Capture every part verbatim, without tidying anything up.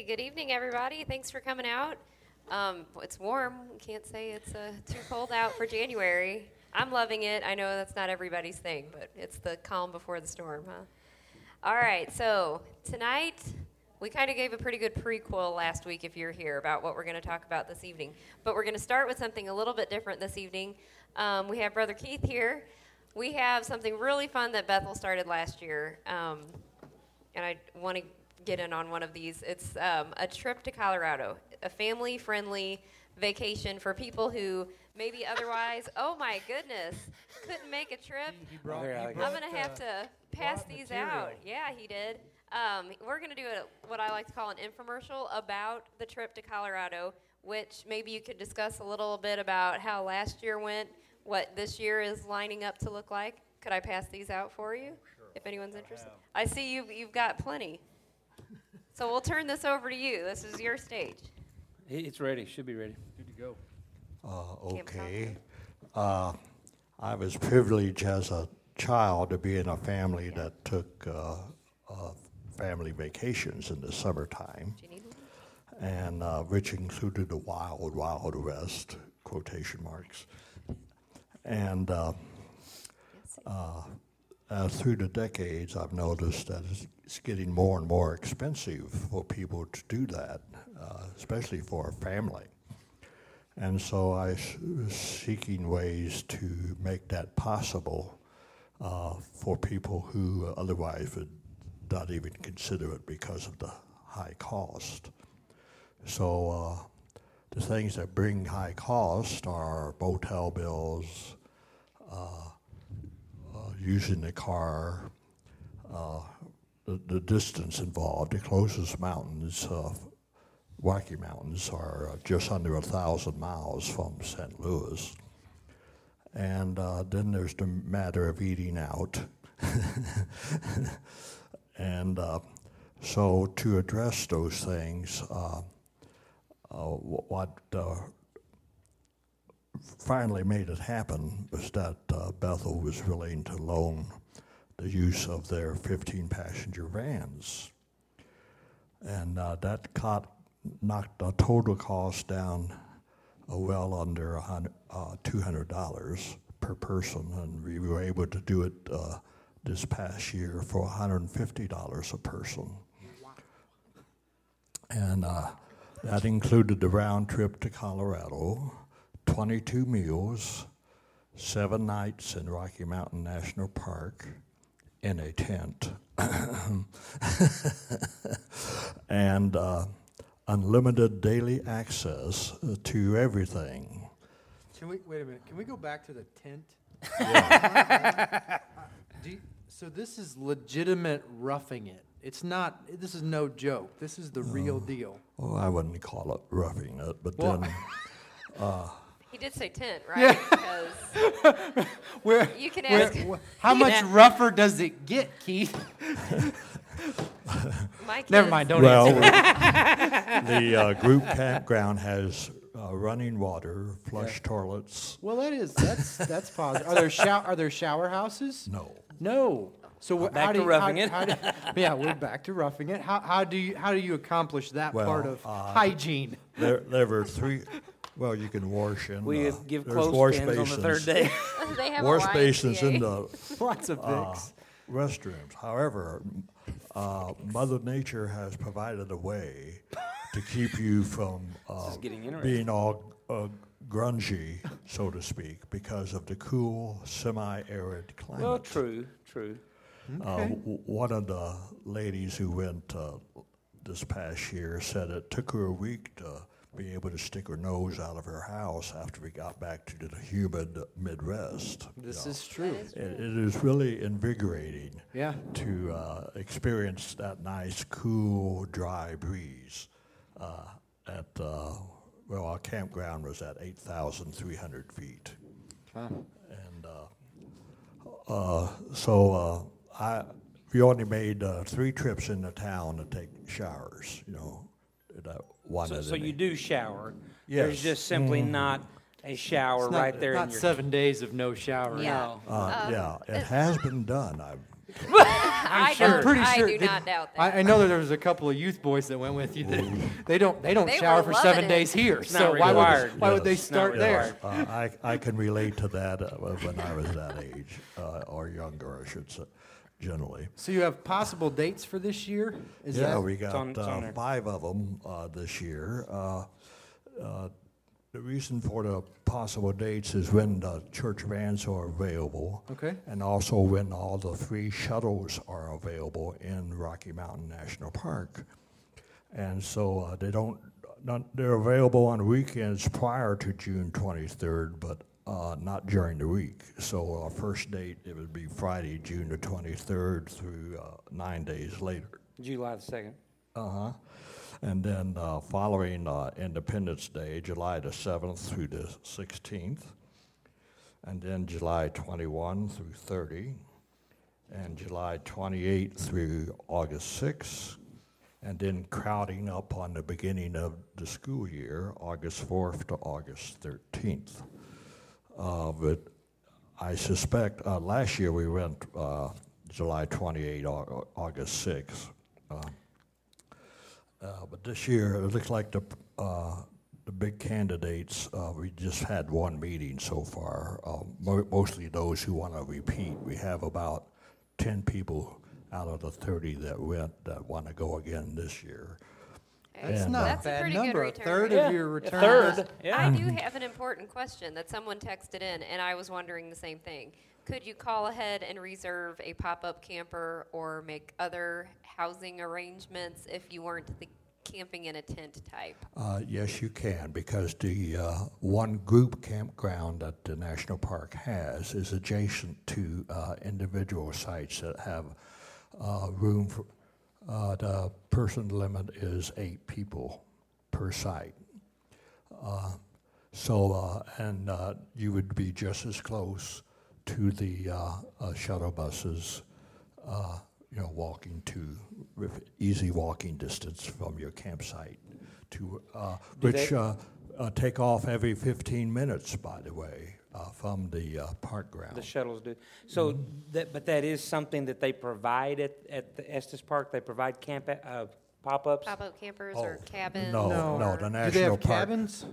Hey, good evening, everybody. Thanks for coming out. Um, it's warm. We can't say it's uh, too cold out for January. I'm loving it. I know that's not everybody's thing, but it's the calm before the storm, huh? All right, so tonight we kind of gave a pretty good prequel last week, if you're here, about what we're going to talk about this evening. But we're going to start with something a little bit different this evening. Um, we have Brother Keith here. We have something really fun that Bethel started last year, um, and I want to get in on one of these. It's um, a trip to Colorado, a family-friendly vacation for people who maybe otherwise, oh my goodness, couldn't make a trip. He, he brought, he I'm going to have to pass these material. out. Yeah, he did. Um, we're going to do a, what I like to call an infomercial about the trip to Colorado, which maybe you could discuss a little bit about how last year went, what this year is lining up to look like. Could I pass these out for you, sure, if anyone's interested? I see you've, you've got plenty. So we'll turn this over to you. This is your stage. It's ready. Should be ready. Good to go. Uh, okay. Uh, I was privileged as a child to be in a family yeah. that took uh, uh, family vacations in the summertime, and uh, which included the wild, wild west, quotation marks. And uh, uh, uh, through the decades, I've noticed that it's It's getting more and more expensive for people to do that, uh, especially for a family. And so I was seeking ways to make that possible uh, for people who otherwise would not even consider it because of the high cost. So uh, the things that bring high cost are motel bills, uh, uh, using the car, uh, the distance involved. The closest mountains, uh, Rocky Mountains, are just under a thousand miles from Saint Louis. And uh, then there's the matter of eating out. And uh, so to address those things, uh, uh, what uh, finally made it happen was that uh, Bethel was willing to loan the use of their fifteen passenger vans. And uh, that caught, knocked the total cost down uh, well under uh, two hundred dollars per person, and we were able to do it uh, this past year for one hundred fifty dollars a person. Wow. And uh, that included the round trip to Colorado, twenty-two meals, seven nights in Rocky Mountain National Park, in a tent, and uh, unlimited daily access to everything. Can we wait a minute? Can we go back to the tent? Yeah. Do you, so this is legitimate roughing it. It's not. This is no joke. This is the uh, real deal. Well, I wouldn't call it roughing it, but well, then. uh, He did say tent, right? Yeah. Because where, you can ask. Where, wh- how much ask. rougher does it get, Keith? Never mind, don't well, answer. The uh, group campground has uh, running water, flush yeah. toilets. Well, that is that's that's positive. Are there shower Are there shower houses? No. No. So we're back how to do you, roughing how, it. How do, yeah, we're back to roughing it. How how do you how do you accomplish that well, part of uh, hygiene? There there were three. Well, you can wash in. We uh, give clothespins on the third day. They have wash basins in the lots of uh, restrooms. However, uh, Mother Nature has provided a way to keep you from uh, being all uh, grungy, so to speak, because of the cool, semi-arid climate. Well, true, true. Okay. Uh, w- one of the ladies who went uh, this past year said it took her a week to be able to stick her nose out of her house after we got back to the humid Midwest. This is true. Is true. It, it is really invigorating yeah. to uh, experience that nice, cool, dry breeze. Uh, at uh, well, our campground was at eight thousand three hundred feet, huh. and uh, uh, so uh, I we only made uh, three trips in the town to take showers. You know. That so so you do shower. Yes. There's just simply mm. not a shower not, right there. Not in your seven days of no shower. Yeah, no. Uh, uh, yeah. It has been done. I've I'm, sure. I'm pretty sure. I do they, not doubt that. I, I know that there was a couple of youth boys that went with you. That they don't. They don't they shower for seven it. days here. It's so why would, why would they start there? Uh, I I can relate to that uh, when I was that age uh, or younger, I should say. Generally. So you have possible dates for this year? Is yeah, that we got on, uh, five of them uh, this year. Uh, uh, the reason for the possible dates is when the church vans are available, okay, and also when all the free shuttles are available in Rocky Mountain National Park. And so uh, they don't, not, they're available on weekends prior to June twenty-third, but Uh, not during the week. So our first date, it would be Friday, June the twenty-third through uh, nine days later. July the second. Uh-huh. And then uh, following uh, Independence Day, July the seventh through the sixteenth. And then July twenty-first through thirty. And July twenty-eighth through August sixth. And then crowding up on the beginning of the school year, August fourth to August thirteenth. Uh, but I suspect uh, last year we went uh, July twenty-eighth, August sixth. Uh, uh, but this year it looks like the uh, the big candidates. Uh, we just had one meeting so far. Uh, mo- mostly those who want to repeat. We have about ten people out of the thirty that went that want to go again this year. That's and not that's bad a pretty number. Good return. A third yeah. of your return. A third. Yeah. I do have an important question that someone texted in, and I was wondering the same thing. Could you call ahead and reserve a pop-up camper or make other housing arrangements if you weren't the camping in a tent type? Uh, yes, you can, because the uh, one group campground that the national park has is adjacent to uh, individual sites that have uh, room for... Uh, the person limit is eight people per site. Uh, so, uh, and uh, you would be just as close to the uh, uh, shuttle buses, uh, you know, walking to, with easy walking distance from your campsite, to uh, which uh, uh, take off every fifteen minutes, by the way. Uh, from the uh, park ground. The shuttles do. So, mm-hmm. that, but that is something that they provide at, at the Estes Park? They provide camp uh, pop-ups? Pop-up campers oh, or cabins? No, no. no the National do they have Park, cabins?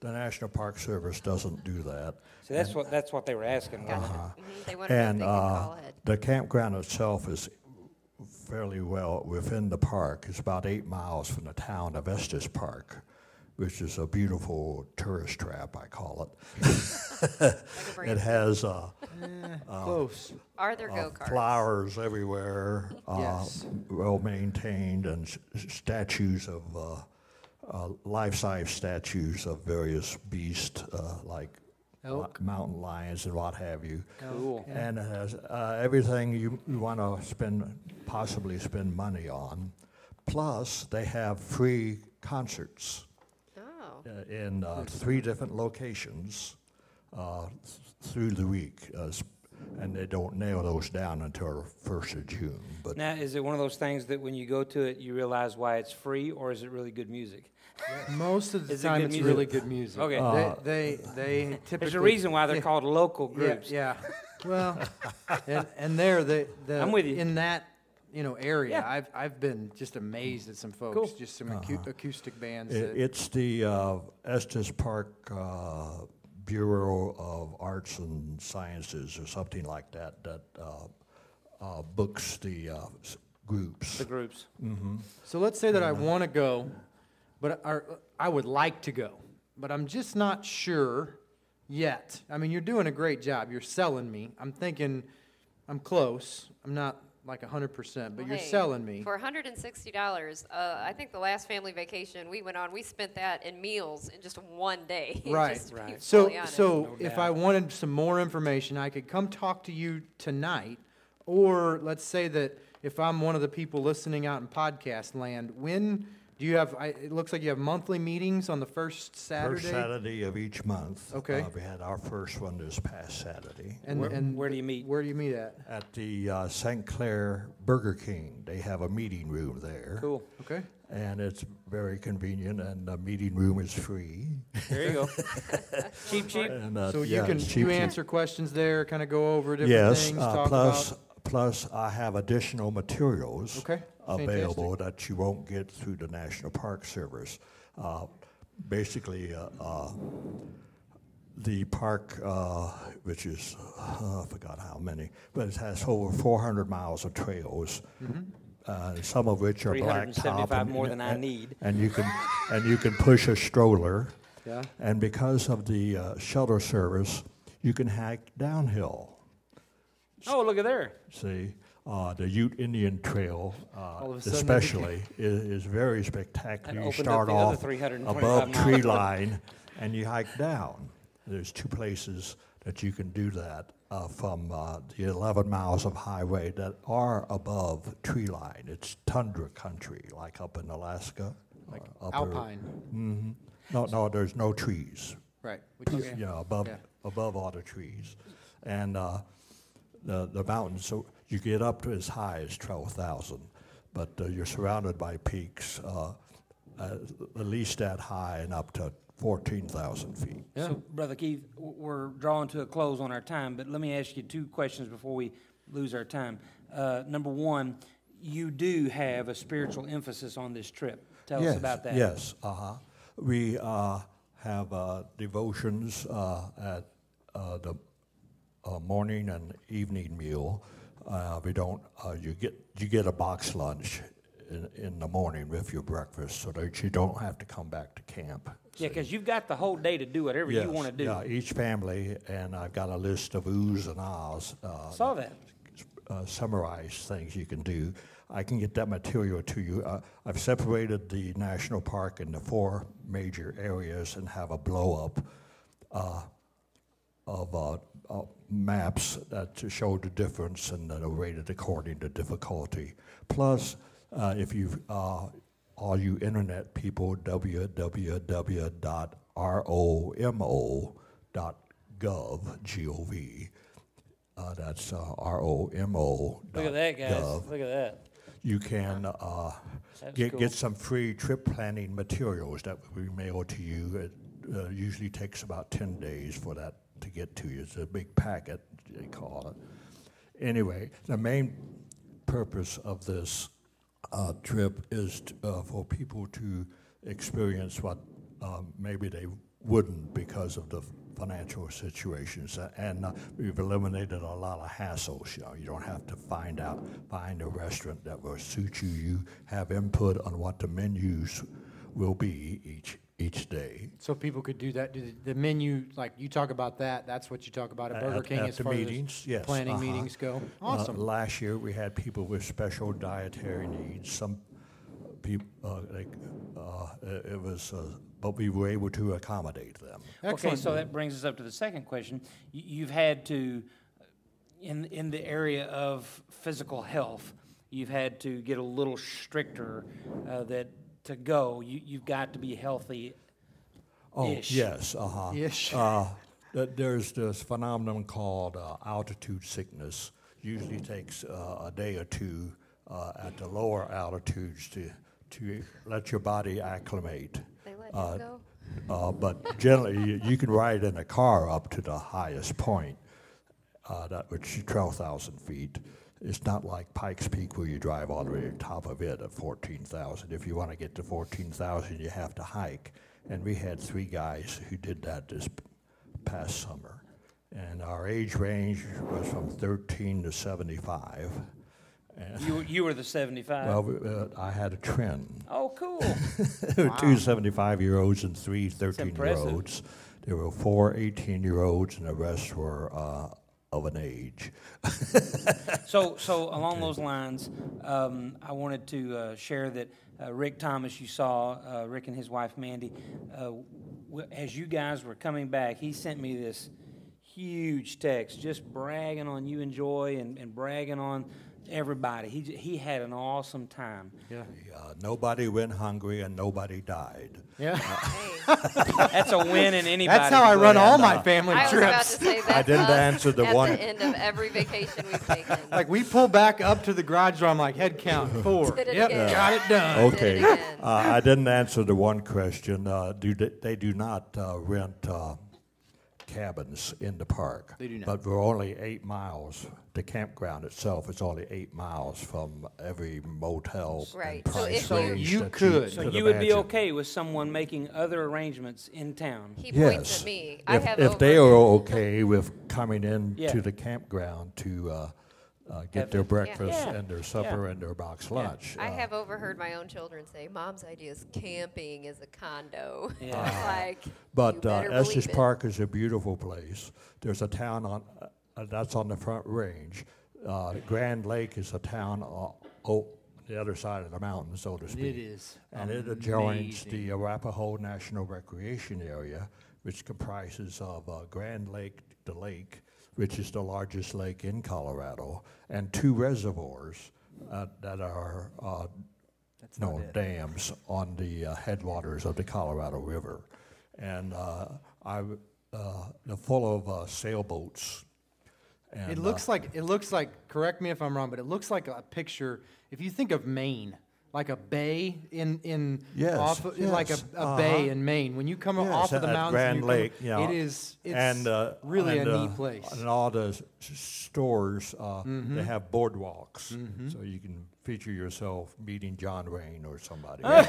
The National Park Service doesn't do that. So that's, and, what, that's what they were asking. Gotcha. Uh-huh. Mm-hmm. They wonder and, if they could uh, call it. The campground itself is fairly well within the park. It's about eight miles from the town of Estes Park, which is a beautiful tourist trap, I call it. It has uh, eh, uh, close. Are there uh, go-karts? Flowers everywhere, uh, yes. Well-maintained, and s- statues of, uh, uh, life-size statues of various beasts, uh, like li- mountain lions and what have you. Cool. Yeah. And it has uh, everything you, you want to spend, possibly spend money on. Plus, they have free concerts. Uh, in uh, three different locations uh, th- through the week, uh, sp- and they don't nail those down until first of June. But now, is it one of those things that when you go to it, you realize why it's free, or is it really good music? Yeah. Most of the is time, it it's music? really good music. Okay, uh, they, they they typically there's a reason why they're yeah, called local groups. Yeah, yeah. Well, and, and there they the, I'm with you in that. You know, area. Yeah. I've I've been just amazed at some folks, cool. just some acu- uh-huh. acoustic bands. It, it's the uh, Estes Park uh, Bureau of Arts and Sciences, or something like that, that uh, uh, books the uh, s- groups. The groups. Mm-hmm. So let's say that yeah. I want to go, but I, I would like to go, but I'm just not sure yet. I mean, you're doing a great job. You're selling me. I'm thinking, I'm close. I'm not. Like one hundred percent, but well, you're hey, selling me. For one hundred sixty dollars, uh, I think the last family vacation we went on, we spent that in meals in just one day. Right, just right. So, so no if doubt. I wanted some more information, I could come talk to you tonight, or let's say that if I'm one of the people listening out in podcast land, when do you have, I, it looks like you have monthly meetings on the first Saturday? First Saturday of each month. Okay. Uh, we had our first one this past Saturday. And where, and where do you meet? Where do you meet at? At the uh, Saint Clair Burger King. They have a meeting room there. Cool. Okay. And it's very convenient, and the meeting room is free. There you go. cheap, cheap. And, uh, so yeah, you can cheap, you answer cheap. questions there, kind of go over different yes, things, uh, talk plus, about... Plus, I have additional materials okay. available Fantastic. That you won't get through the National Park Service. Uh, basically, uh, uh, the park, uh, which is, uh, I forgot how many, but it has over four hundred miles of trails, mm-hmm. uh, some of which are blacktop. And, more than and, I need. And you can, and you can push a stroller. Yeah. And because of the uh, shuttle service, you can hike downhill. Oh, look at there. See, uh, the Ute Indian Trail, uh, especially, is, is very spectacular. You start off above tree line, and you hike down. There's two places that you can do that uh, from uh, the eleven miles of highway that are above tree line. It's tundra country, like up in Alaska. Like uh, alpine. Mm-hmm. No, no, there's no trees. Right. Okay. Yeah, above, yeah. above all the trees. And... Uh, The, the mountains, so you get up to as high as twelve thousand, but uh, you're surrounded by peaks uh, uh, at least that high and up to fourteen thousand feet. Yeah. So, Brother Keith, we're drawing to a close on our time, but let me ask you two questions before we lose our time. Uh, number one, you do have a spiritual emphasis on this trip. Tell yes, us about that. Yes, uh-huh. We uh, have uh, devotions uh, at uh, the Uh, morning and evening meal. Uh, we don't. Uh, you get you get a box lunch in, in the morning with your breakfast, so that you don't have to come back to camp. Yeah, because you've got the whole day to do whatever yes, you want to do. Yeah, each family, and I've got a list of oohs and ahs. Uh, Saw that. Uh, summarize things you can do. I can get that material to you. Uh, I've separated the national park into four major areas and have a blow up uh, of. Uh, Uh, maps that show the difference and that are rated according to difficulty. Plus, uh, if you uh, all you internet people, w w w dot romo dot gov, G O V. Uh, that's uh, R O M O. Look at that, guys. Gov. Look at that. You can uh, get cool. get some free trip planning materials that will be mailed to you. It uh, usually takes about ten days for that to get to you. It's a big packet, they call it. Anyway, the main purpose of this uh, trip is to, uh, for people to experience what uh, maybe they wouldn't because of the financial situations. Uh, and uh, we've eliminated a lot of hassles. You know, you don't have to find out, find a restaurant that will suit you. You have input on what the menus will be each each day. So people could do that. Do the, the menu, like you talk about that, that's what you talk about at Burger at, King at as the far meetings, as yes, planning uh-huh. meetings go? Awesome. Uh, last year we had people with special dietary needs. Some people, uh, like, uh, it was, uh, but we were able to accommodate them. Excellent. Okay, so that brings us up to the second question. You've had to, in in the area of physical health, you've had to get a little stricter uh, that to go, you, you've got to be healthy. Oh, yes, uh-huh. Ish. Uh, th- there's this phenomenon called uh, altitude sickness. Usually takes uh, a day or two uh, at the lower altitudes to to let your body acclimate. They let uh, you go? Uh, but generally, you, you can ride in a car up to the highest point, uh, that which is twelve thousand feet. It's not like Pikes Peak where you drive all the way to the top of it at fourteen thousand. If you want to get to fourteen thousand, you have to hike. And we had three guys who did that this past summer. And our age range was from thirteen to seventy-five. And you you were the seventy-five? Well, uh, I had a trend. Oh, cool. There were two seventy-five-year-olds and three thirteen-year-olds. There were four eighteen-year-olds, and the rest were... Uh, of an age. so so along okay. those lines, um, I wanted to uh, share that uh, Rick Thomas, you saw, uh, Rick and his wife Mandy, uh, w- as you guys were coming back, he sent me this huge text just bragging on you and Joy and, and bragging on everybody. He he had an awesome time. Yeah. Uh, nobody went hungry and nobody died. Yeah. Uh, that's a win in anybody. That's how I run all uh, my family I trips. I was about to say that. I didn't answer the at one. At the end of every vacation we've taken. Like we pull back up to the garage door. I'm like head count four. Did it yep. Again. Got it done. Okay. Did it again. Uh, I didn't answer the one question. Uh, do they, they do not uh, rent uh, cabins in the park. They do not. But we're only eight miles. The campground itself is only eight miles from every motel. Right. So, if so you could. So you would be okay with someone making other arrangements in town. He yes. points at me. I if, have if they are okay with coming in yeah. to the campground to uh, uh, get have their breakfast yeah. and their supper yeah. and their box lunch. Yeah. I uh, have overheard my own children say, "Mom's idea is camping is a condo." Yeah. Uh, like, but uh, Estes Park is a beautiful place. There's a town on. Uh, Uh, that's on the Front Range. Uh, Grand Lake is a town on uh, oh, the other side of the mountain, so to speak. It is. And amazing. It adjoins the Arapahoe National Recreation Area, which comprises of uh, Grand Lake, the lake, which is the largest lake in Colorado, and two reservoirs uh, that are uh, no dams on the uh, headwaters of the Colorado River. And uh, I, uh, they're full of uh, sailboats. And it looks uh, like it looks like. Correct me if I'm wrong, but it looks like a picture. If you think of Maine, like a bay in in yes, off of, yes, like a, a uh-huh. bay in Maine. When you come yes, off of the mountains, Grand Lake, come, yeah. it is it's and, uh, really and, a uh, neat place. And all the stores uh, mm-hmm. they have boardwalks, mm-hmm. so you can picture yourself meeting John Wayne or somebody. Uh.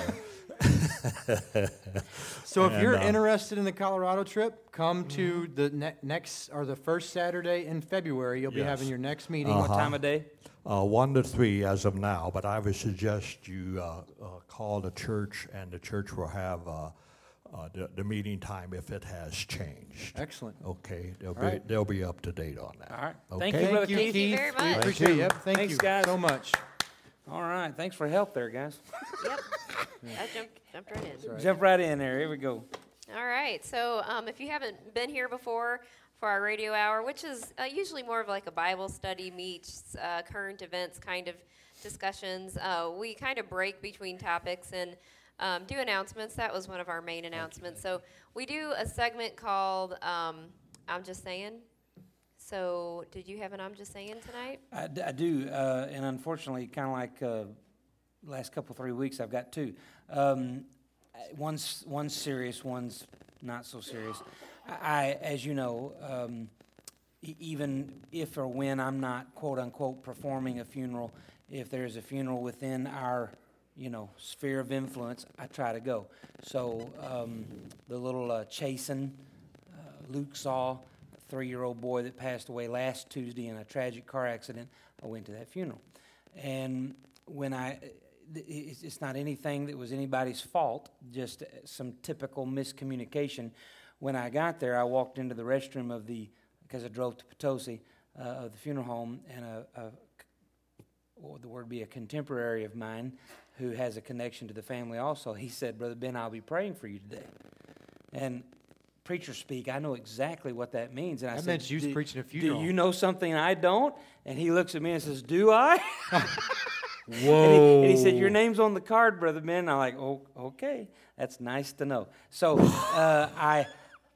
So if and, you're uh, interested in the Colorado trip, come mm. to the ne- next or the first Saturday in February. You'll yes. be having your next meeting. Uh-huh. What time of day? Uh, one to three as of now, but I would suggest you uh, uh, call the church, and the church will have uh, uh, the, the meeting time if it has changed. Excellent. Okay, they'll All be right. they'll be up to date on that. All right. Okay. Thank you, Brother Keith. Thank you very much. We appreciate it. Yep. Thank Thanks, you guys. so much. All right. Thanks for help there, guys. Yep. I jumped, jumped right in. Right. Jump right in there. Here we go. All right. So um, if you haven't been here before for our radio hour, which is uh, usually more of like a Bible study meets uh, current events kind of discussions, uh, we kind of break between topics and um, do announcements. That was one of our main announcements. So we do a segment called um, I'm Just Saying. So did you have an I'm Just Saying tonight? I, d- I do, uh, and unfortunately, kind of like uh, last couple, three weeks, I've got two. Um, one's, one's serious, one's not so serious. I, as you know, um, e- even if or when I'm not, quote, unquote, performing a funeral, if there's a funeral within our, you know, sphere of influence, I try to go. So um, the little uh, Chasen, uh, Luke saw three-year-old boy that passed away last Tuesday in a tragic car accident. I went to that funeral. And when I, it's not anything that was anybody's fault, just some typical miscommunication. When I got there, I walked into the restroom of the, because I drove to Potosi, uh, of the funeral home, and a, a, what would the word be, a contemporary of mine who has a connection to the family also, he said, "Brother Ben, I'll be praying for you today." And preacher speak, I know exactly what that means. And I that said, meant you was preaching a funeral. Do you know something I don't? And he looks at me and says, "Do I?" Whoa. And he, and he said, "Your name's on the card, Brother Ben." And I'm like, "Oh, okay. That's nice to know." So uh, I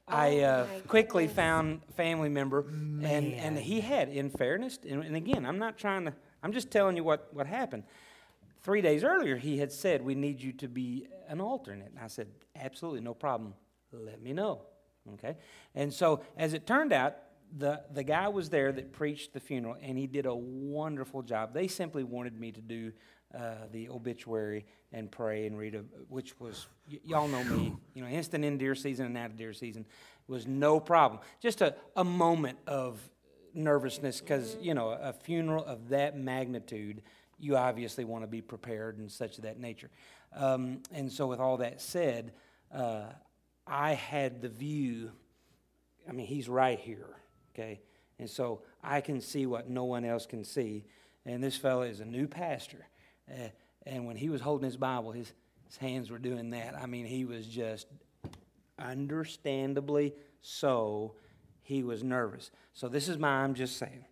I uh, oh quickly goodness. found family member, Man. and and he had, in fairness, and, and again, I'm not trying to, I'm just telling you what, what happened. Three days earlier, he had said, "We need you to be an alternate." And I said, "Absolutely, no problem. Let me know." Okay, and so as it turned out, the, the guy was there that preached the funeral, and he did a wonderful job. They simply wanted me to do uh, the obituary and pray and read, a, which was, y- y'all know me, you know, instant in deer season and out of deer season was no problem. Just a, a moment of nervousness because, you know, a funeral of that magnitude, you obviously want to be prepared and such of that nature. Um, and so with all that said, uh, I had the view, I mean, he's right here, okay? And so I can see what no one else can see. And this fella is a new pastor. Uh, and when he was holding his Bible, his, his hands were doing that. I mean, he was just, understandably so, he was nervous. So this is my I'm just saying.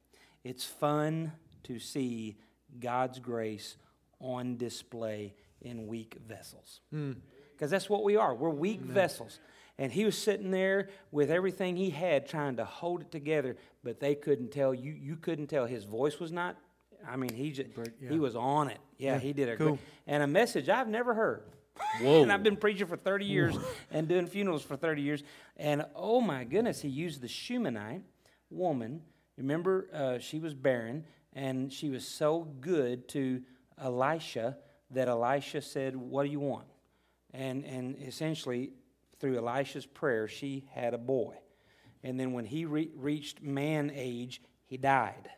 It's fun to see God's grace on display in weak vessels. Mm. Because that's what we are. We're weak Amen. vessels. And he was sitting there with everything he had trying to hold it together, but they couldn't tell. You you couldn't tell. His voice was not, I mean, he just, but, yeah. he was on it. Yeah, yeah he did a cool. great. And a message I've never heard. Whoa. And I've been preaching for thirty years and doing funerals for thirty years. And oh my goodness, he used the Shunammite woman. Remember, uh, she was barren, and she was so good to Elisha that Elisha said, "What do you want?" And and essentially, through Elisha's prayer, she had a boy. And then when he re- reached man age, he died.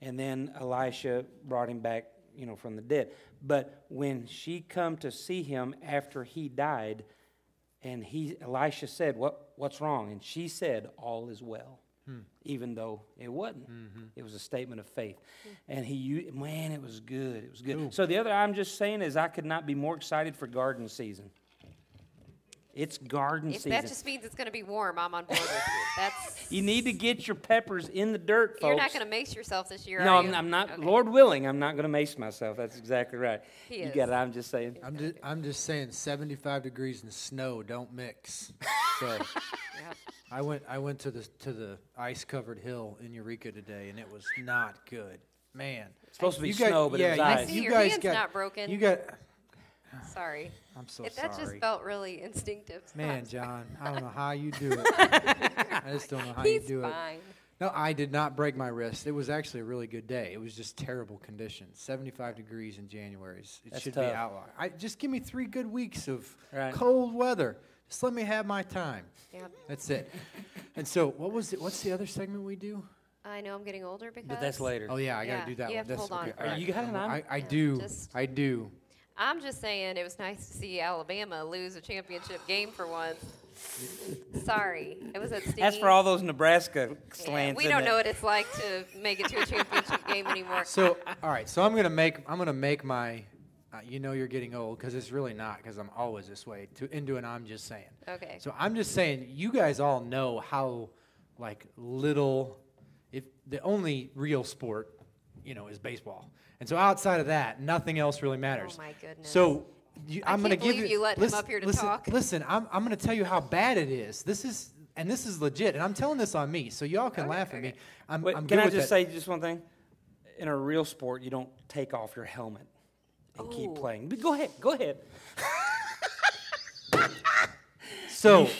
And then Elisha brought him back, you know, from the dead. But when she come to see him after he died, and he Elisha said, "What what's wrong?" And she said, "All is well," hmm. even though it wasn't. Mm-hmm. It was a statement of faith. And he, man, it was good. It was good. Ooh. So the other I'm just saying is I could not be more excited for garden season. It's garden if season. That just means it's going to be warm. I'm on board with you. That's you need to get your peppers in the dirt, folks. You're not going to mace yourself this year, no, are you? No, I'm not. Okay. Lord willing, I'm not going to mace myself. That's exactly right. He you is. Got it. I'm just saying. I'm just, I'm just saying seventy-five degrees and snow don't mix. So yeah. I went I went to the to the ice-covered hill in Eureka today, and it was not good. Man. It's supposed to be got, snow, but yeah, it's ice. I see you your guys hand's got, not broken. You got... Sorry. I'm so if that sorry. That just felt really instinctive. Man, John, I don't know how you do it. I just don't know how He's you do fine. It. No, I did not break my wrist. It was actually a really good day. It was just terrible conditions. seventy-five degrees in January. It That's should tough. Be outlawed. I, just give me three good weeks of right. cold weather. Just let me have my time. Yep. That's it. And so what was it? What's the other segment we do? I know I'm getting older because. But that's later. Oh, yeah, I yeah. got to do that you one. Have to hold okay. on. Right. You got it on? I, I yeah, do. I do. I'm just saying it was nice to see Alabama lose a championship game for once. Sorry. It was at Steve. That's for all those Nebraska slants. Yeah, we don't know what it's like to make it to a championship game anymore. So, all right. So I'm going to make I'm going to make my uh, you know you're getting old cuz it's really not cuz I'm always this way to into an I'm just saying. Okay. So I'm just saying you guys all know how like little if the only real sport, you know, is baseball. And so outside of that, nothing else really matters. Oh, my goodness. So you, I'm going to give you... I can't believe you let listen, him up here to listen, talk. Listen, I'm, I'm going to tell you how bad it is. This is... And this is legit. And I'm telling this on me, so y'all can okay, laugh okay. at me. I'm, Wait, I'm good Can I with just that. Say just one thing? In a real sport, you don't take off your helmet and oh. keep playing. But go ahead. Go ahead. So...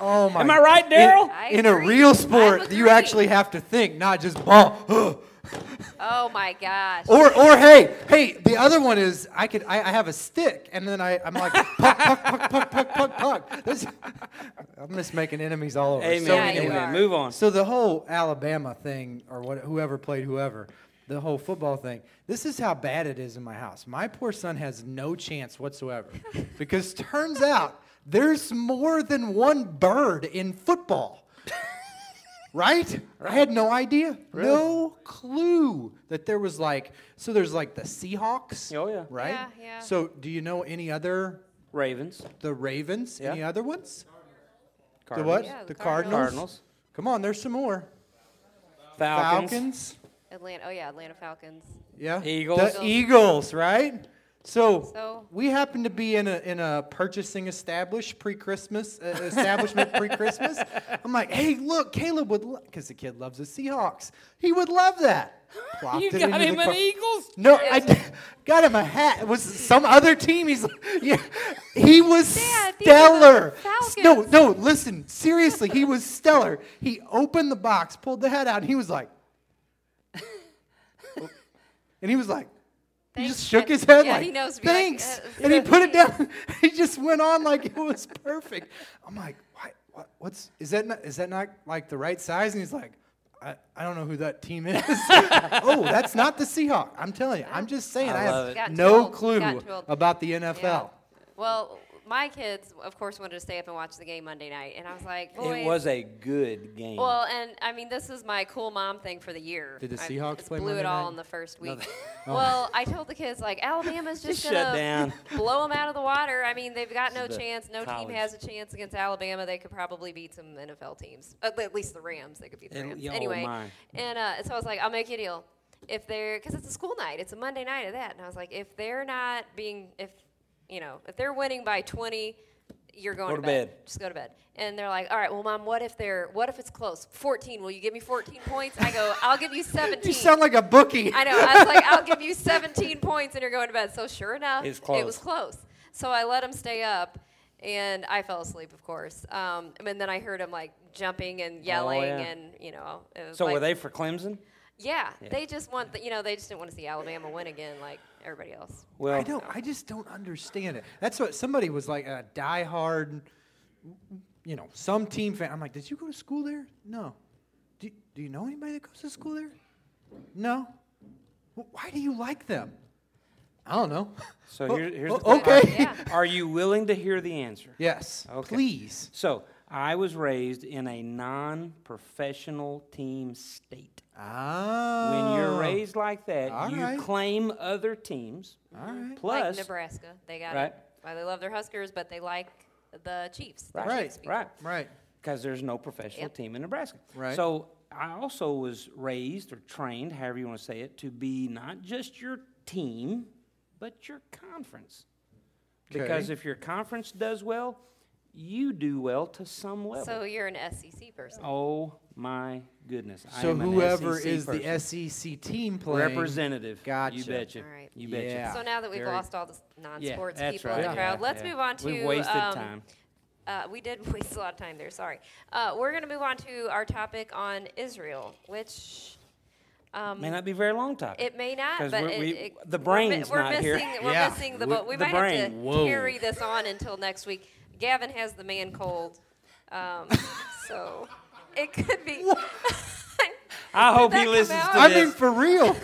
Oh my! Am I right, Daryl? In, in a real sport, you actually have to think, not just ball. Oh my gosh! Or, or hey, hey, the other one is I could I, I have a stick, and then I I'm like puck, puck, puck, puck, puck, puck, puck. That's, I'm just making enemies all over. Amen. So yeah, anyway, move on. So the whole Alabama thing, or what, whoever played whoever, the whole football thing. This is how bad it is in my house. My poor son has no chance whatsoever, because turns out. There's more than one bird in football, right? I had no idea, really? No clue that there was like, so there's like the Seahawks, oh yeah, right? Yeah, yeah. So do you know any other? Ravens. The Ravens, yeah. Any other ones? Cardinals. The what? Yeah, the, the Cardinals. Cardinals. Come on, there's some more. Falcons. Falcons. Atlanta, oh yeah, Atlanta Falcons. Yeah. Eagles. The Eagles, right? So, so we happen to be in a in a purchasing establish pre-Christmas, uh, establishment pre-Christmas. I'm like, hey, look, Caleb would, because lo- the kid loves the Seahawks. He would love that. Plopped you got him an car- Eagles? No, yes. I d- got him a hat. It was some other team. He's like, yeah. He was Dad, stellar. No, no, listen, seriously, he was stellar. He opened the box, pulled the hat out, and he was like, and he was like, he just shook his head yeah, like, he knows thanks. Like, uh, and he put it down. He just went on like it was perfect. I'm like, what, what, what's, is that not, is that not like the right size? And he's like, I, I don't know who that team is. Oh, that's not the Seahawks. I'm telling you. I'm just saying. I, I have it. no old, clue about the N F L. Yeah. Well, my kids, of course, wanted to stay up and watch the game Monday night. And I was like, boy. It was a good game. Well, and, I mean, this is my cool mom thing for the year. Did the Seahawks I just play blew Monday it all night? In the first week. No, oh. Well, I told the kids, like, Alabama's just going to blow them out of the water. I mean, they've got no chance. No college. Team has a chance against Alabama. They could probably beat some N F L teams. At least the Rams. They could beat the Rams. And, anyway, oh and uh, so I was like, I'll make you a deal. If they're, because it's a school night. It's a Monday night of that. And I was like, if they're not being, if You know, if they're winning by twenty, you're going go to, to bed. bed. Just go to bed. And they're like, all right, well, Mom, what if they're, what if it's close? fourteen, will you give me fourteen points? I go, I'll give you seventeen. You sound like a bookie. I know. I was like, I'll give you seventeen points, and you're going to bed. So sure enough, it was close. It was close. So I let them stay up. And I fell asleep, of course. Um, and then I heard him, like, jumping and yelling, oh, yeah. and, you know. It was so like, were they for Clemson? Yeah, yeah. They just want, the, you know, they just didn't want to see Alabama win again like everybody else. Well, I don't, so. I just don't understand it. That's what, somebody was like a diehard, you know, some team fan. I'm like, did you go to school there? No. Do, do you know anybody that goes to school there? No. Well, why do you like them? I don't know. So oh, here, here's oh, the question. Okay. Yeah. Are you willing to hear the answer? Yes. Okay. Please. So I was raised in a non-professional team state. Ah. When you're raised like that, all you right. claim other teams. All right. Plus, like Nebraska. They got right. it. Well, they love their Huskers, but they like the Chiefs. The right. Chiefs right. Right. Because there's no professional yep. team in Nebraska. Right. So I also was raised or trained, however you want to say it, to be not just your team, but your conference. Okay. Because if your conference does well, you do well to some level. So you're an S E C person. Oh, my goodness. So I am whoever an S E C is person. The S E C team playing. Representative. Gotcha. You betcha. All right. You betcha. Yeah. So now that we've Very lost all the non-sports yeah, people right. in the yeah. crowd, let's yeah. move on to... We've wasted um, time. Uh, we did waste a lot of time there. Sorry. Uh, we're going to move on to our topic on Israel, which... Um, may not be a very long topic. It may not, but it, we, it, the brain's we're, we're not missing, here. We're yeah. missing the boat. We the might brain. have to Whoa. carry this on until next week. Gavin has the man cold, um, so it could be. I hope he listens out? to I this. I mean, for real.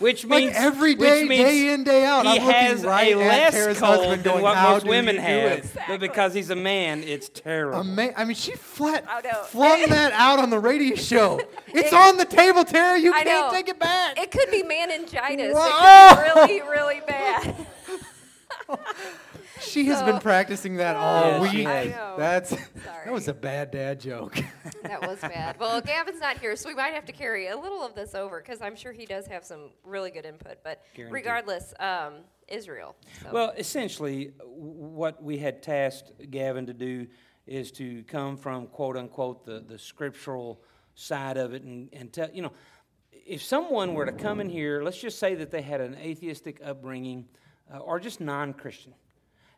Which means like every day, means day in, day out. He I'm has right a less cold than what most women have, exactly. but because he's a man, it's terrible. Ma- I mean, she flat oh, no. flung that out on the radio show. It's it, on the table, Tara. You I can't know. take it back. It could be meningitis. Whoa. It could be really, really bad. She has so, been practicing that all yes, week. I know. That's Sorry. That was a bad dad joke. That was bad. Well, Gavin's not here, so we might have to carry a little of this over because I'm sure he does have some really good input. But Guaranteed. regardless, um, Israel. So. Well, essentially, what we had tasked Gavin to do is to come from quote unquote the, the scriptural side of it and, and tell you know if someone were to come in here, let's just say that they had an atheistic upbringing uh, or just non-Christian.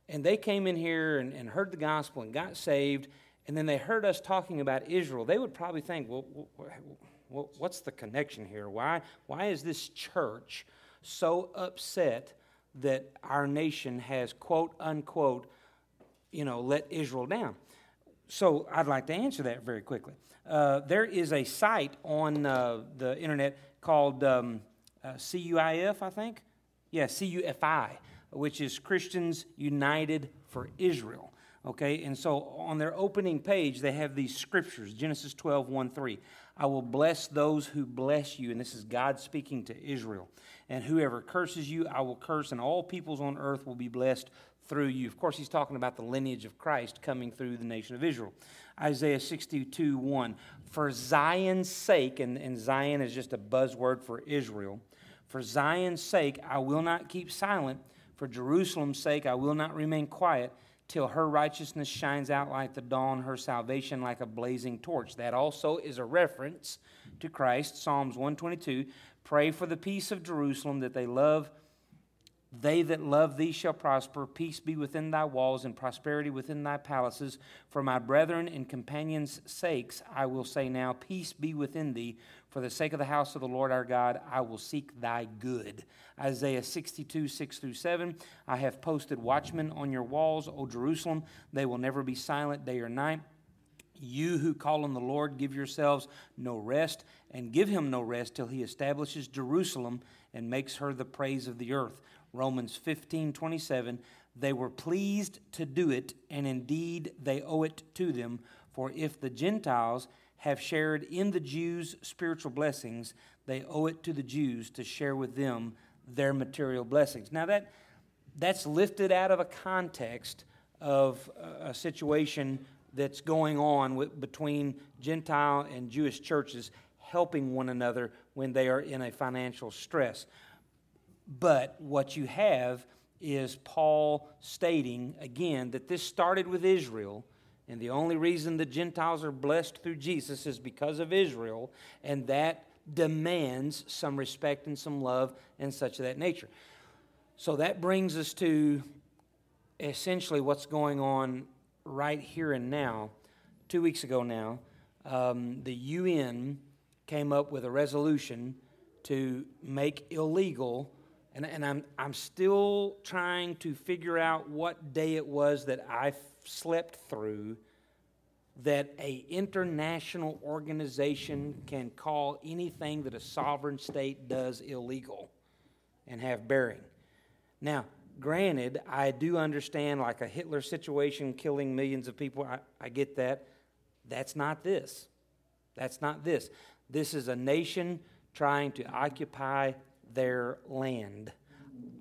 And they came in here and, and heard the gospel and got saved, and then they heard us talking about Israel. They would probably think, well, well what's the connection here? Why, why is this church so upset that our nation has, quote, unquote, you know, let Israel down? So I'd like to answer that very quickly. Uh, there is a site on uh, the Internet called um, uh, C U I F, I think. Yeah, C U F I. Which is Christians United for Israel, okay? And so on their opening page, they have these scriptures, Genesis twelve, one, three. I will bless those who bless you, and this is God speaking to Israel. And whoever curses you, I will curse, and all peoples on earth will be blessed through you. Of course, he's talking about the lineage of Christ coming through the nation of Israel. Isaiah sixty-two, one, for Zion's sake, and, and Zion is just a buzzword for Israel, for Zion's sake, I will not keep silent. For Jerusalem's sake, I will not remain quiet till her righteousness shines out like the dawn, her salvation like a blazing torch. That also is a reference to Christ. Psalms one twenty-two, pray for the peace of Jerusalem that they love. They that love thee shall prosper. Peace be within thy walls and prosperity within thy palaces. For my brethren and companions' sakes, I will say now, peace be within thee. For the sake of the house of the Lord our God, I will seek thy good. Isaiah sixty-two, six through seven. I have posted watchmen on your walls, O Jerusalem. They will never be silent day or night. You who call on the Lord, give yourselves no rest, and give him no rest till he establishes Jerusalem and makes her the praise of the earth. Romans fifteen, twenty-seven. They were pleased to do it, and indeed they owe it to them. For if the Gentiles have shared in the Jews' spiritual blessings, they owe it to the Jews to share with them their material blessings. Now that that's lifted out of a context of a situation that's going on with, between Gentile and Jewish churches helping one another when they are in a financial stress. But what you have is Paul stating, again, that this started with Israel. And the only reason the Gentiles are blessed through Jesus is because of Israel, and that demands some respect and some love and such of that nature. So that brings us to essentially what's going on right here and now. Two weeks ago now, um, the U N came up with a resolution to make illegal, and, and I'm I'm still trying to figure out what day it was that I f- slept through, that a international organization can call anything that a sovereign state does illegal and have bearing. Now, granted, I do understand, like a Hitler situation, killing millions of people, I, I get that. That's not this. That's not this. This is a nation trying to occupy their land.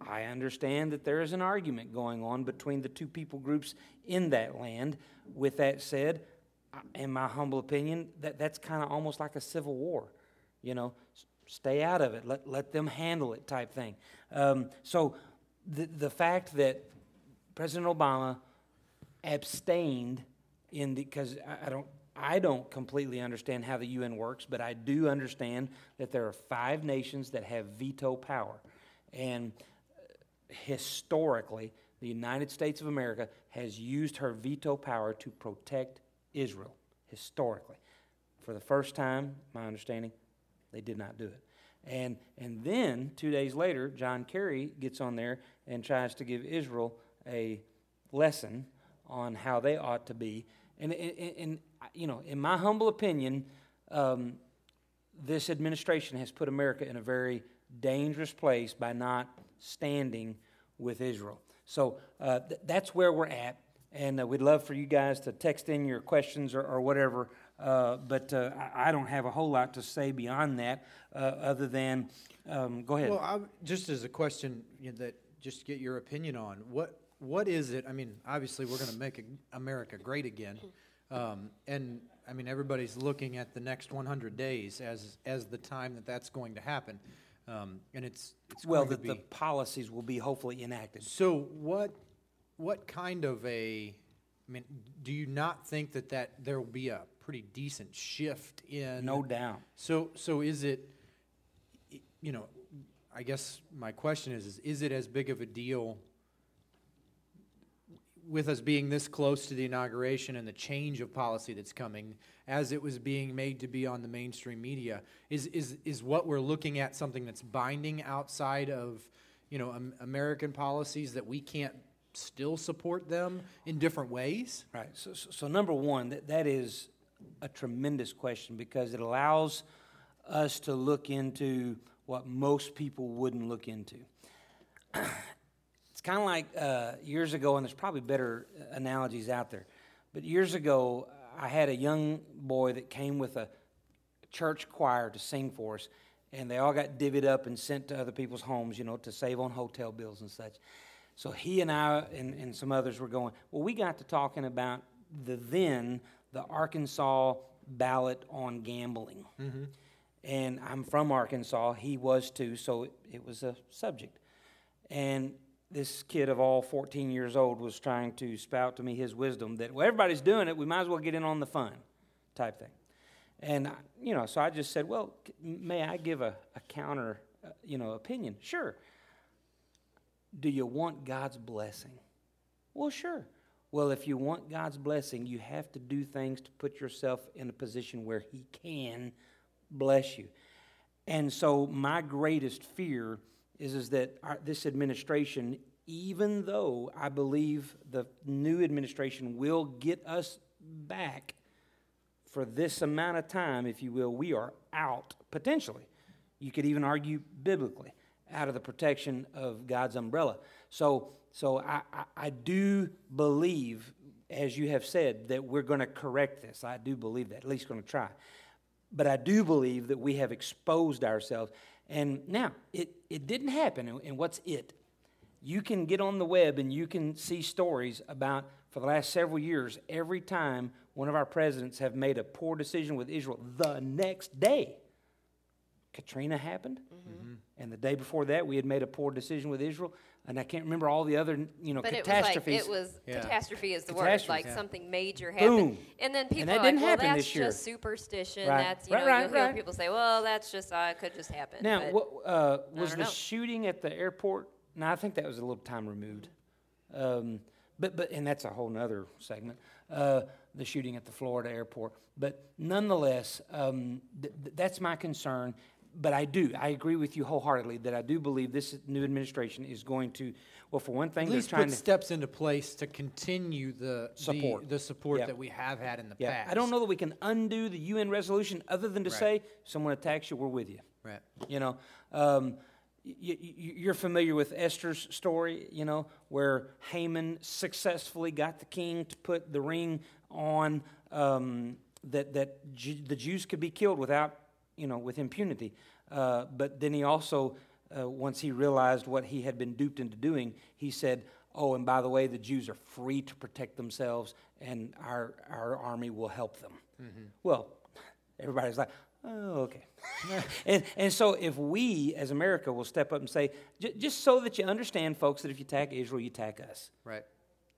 I understand that there is an argument going on between the two people groups in that land. With that said, in my humble opinion, that, that's kind of almost like a civil war. You know, stay out of it. Let let them handle it type thing. Um, so the, the fact that President Obama abstained in the, because I, I don't, I don't completely understand how the U N works, but I do understand that there are five nations that have veto power. And historically, the United States of America has used her veto power to protect Israel, historically. For the first time, my understanding, they did not do it. And and then, two days later, John Kerry gets on there and tries to give Israel a lesson on how they ought to be. And, and, and you know, in my humble opinion, um, this administration has put America in a very dangerous place by not standing with Israel. So uh, th- that's where we're at, and uh, we'd love for you guys to text in your questions or, or whatever, uh, but uh, I-, I don't have a whole lot to say beyond that uh, other than, um, go ahead. Well, I, just as a question, you know, that just to get your opinion on, what what is it, I mean, obviously we're going to make America great again, um, and I mean, everybody's looking at the next one hundred days as as the time that that's going to happen. Um, and it's, it's well that the policies will be hopefully enacted. So what what kind of a, I mean, do you not think that, that there will be a pretty decent shift in? No doubt. So so is it, you know, I guess my question is, is, is it as big of a deal with us being this close to the inauguration and the change of policy that's coming as it was being made to be on the mainstream media? Is is is what we're looking at something that's binding outside of, you know, um, American policies that we can't still support them in different ways? Right. So, so, so number one, that, that is a tremendous question because it allows us to look into what most people wouldn't look into. It's kind of like uh, years ago, and there's probably better analogies out there, but years ago, I had a young boy that came with a church choir to sing for us, and they all got divvied up and sent to other people's homes, you know, to save on hotel bills and such. So he and I and, and some others were going, well, we got to talking about the then, the Arkansas ballot on gambling. Mm-hmm. And I'm from Arkansas. He was too, so it, it was a subject. And this kid of all fourteen years old was trying to spout to me his wisdom that, well, everybody's doing it, we might as well get in on the fun type thing. And, you know, so I just said, well, may I give a, a counter, uh, you know, opinion? Sure. Do you want God's blessing? Well, sure. Well, if you want God's blessing, you have to do things to put yourself in a position where he can bless you. And so my greatest fear is is that our, this administration, even though I believe the new administration will get us back for this amount of time, if you will, we are out, potentially. You could even argue biblically, out of the protection of God's umbrella. So so I, I, I do believe, as you have said, that we're going to correct this. I do believe that, at least going to try. But I do believe that we have exposed ourselves. And now, it, it didn't happen, and what's it? You can get on the web and you can see stories about, for the last several years, every time one of our presidents have made a poor decision with Israel, the next day, Katrina happened, mm-hmm. and the day before that, we had made a poor decision with Israel, and I can't remember all the other, you know, but catastrophes. But it was like, it was, yeah. catastrophe is the word, like yeah. something major happened. Boom. And then people and are like, well, that's just year. superstition. Right. That's, you right, know, right, you'll right. hear people say, well, that's just, uh, it could just happen. Now, what, uh, was the know. shooting at the airport? No, I think that was a little time removed. Um, But but and that's a whole nother segment. Uh, the shooting at the Florida airport. But nonetheless, um, th- th- that's my concern. But I do. I agree with you wholeheartedly that I do believe this new administration is going to, well, for one thing, at least put steps into place to continue the support, the, the support yep. that we have had in the yep. past. I don't know that we can undo the U N resolution other than to right. say, someone attacks you, we're with you. Right. You know, um, y- y- you're familiar with Esther's story, you know, where Haman successfully got the king to put the ring on um, that, that J- the Jews could be killed without, you know, with impunity. Uh, but then he also, uh, once he realized what he had been duped into doing, he said, oh, and by the way, the Jews are free to protect themselves, and our our army will help them. Mm-hmm. Well, everybody's like, oh, okay. and and so if we, as America, will step up and say, J- just so that you understand, folks, that if you attack Israel, you attack us. Right.